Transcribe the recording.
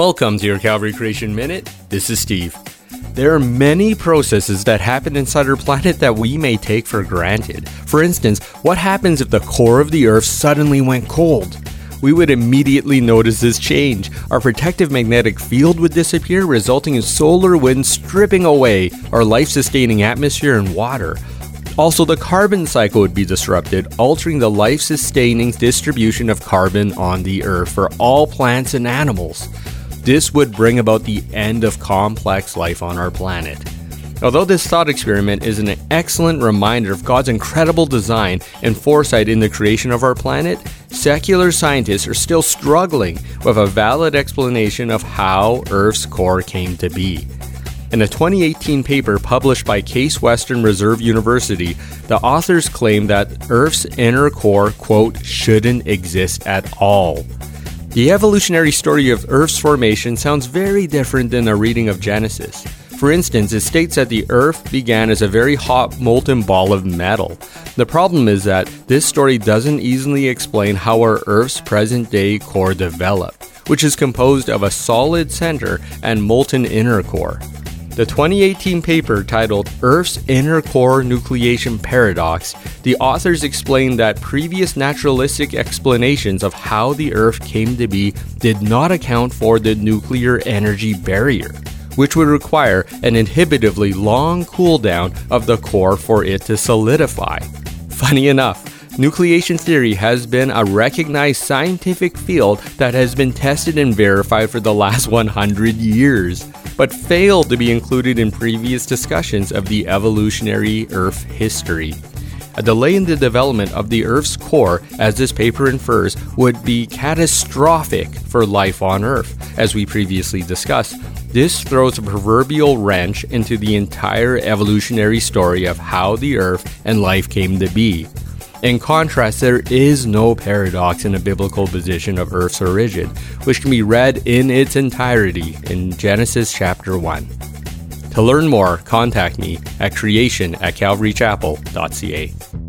Welcome to your Calvary Creation Minute. This is Steve. There are many processes that happen inside our planet that we may take for granted. For instance, what happens if the core of the Earth suddenly went cold? We would immediately notice this change. Our protective magnetic field would disappear, resulting in solar wind stripping away our life-sustaining atmosphere and water. Also, the carbon cycle would be disrupted, altering the life-sustaining distribution of carbon on the Earth for all plants and animals. This would bring about the end of complex life on our planet. Although this thought experiment is an excellent reminder of God's incredible design and foresight in the creation of our planet, secular scientists are still struggling with a valid explanation of how Earth's core came to be. In a 2018 paper published by Case Western Reserve University, the authors claim that Earth's inner core, quote, shouldn't exist at all. The evolutionary story of Earth's formation sounds very different than a reading of Genesis. For instance, it states that the Earth began as a very hot molten ball of metal. The problem is that this story doesn't easily explain how our Earth's present-day core developed, which is composed of a solid center and molten inner core. The 2018 paper titled Earth's Inner Core Nucleation Paradox, the authors explained that previous naturalistic explanations of how the Earth came to be did not account for the nuclear energy barrier, which would require an inhibitively long cooldown of the core for it to solidify. Funny enough, nucleation theory has been a recognized scientific field that has been tested and verified for the last 100 years, but failed to be included in previous discussions of the evolutionary Earth history. A delay in the development of the Earth's core, as this paper infers, would be catastrophic for life on Earth, as we previously discussed. This throws a proverbial wrench into the entire evolutionary story of how the Earth and life came to be. In contrast, there is no paradox in a biblical position of Earth's origin, which can be read in its entirety in Genesis chapter 1. To learn more, contact me at creation@calvarychapel.ca.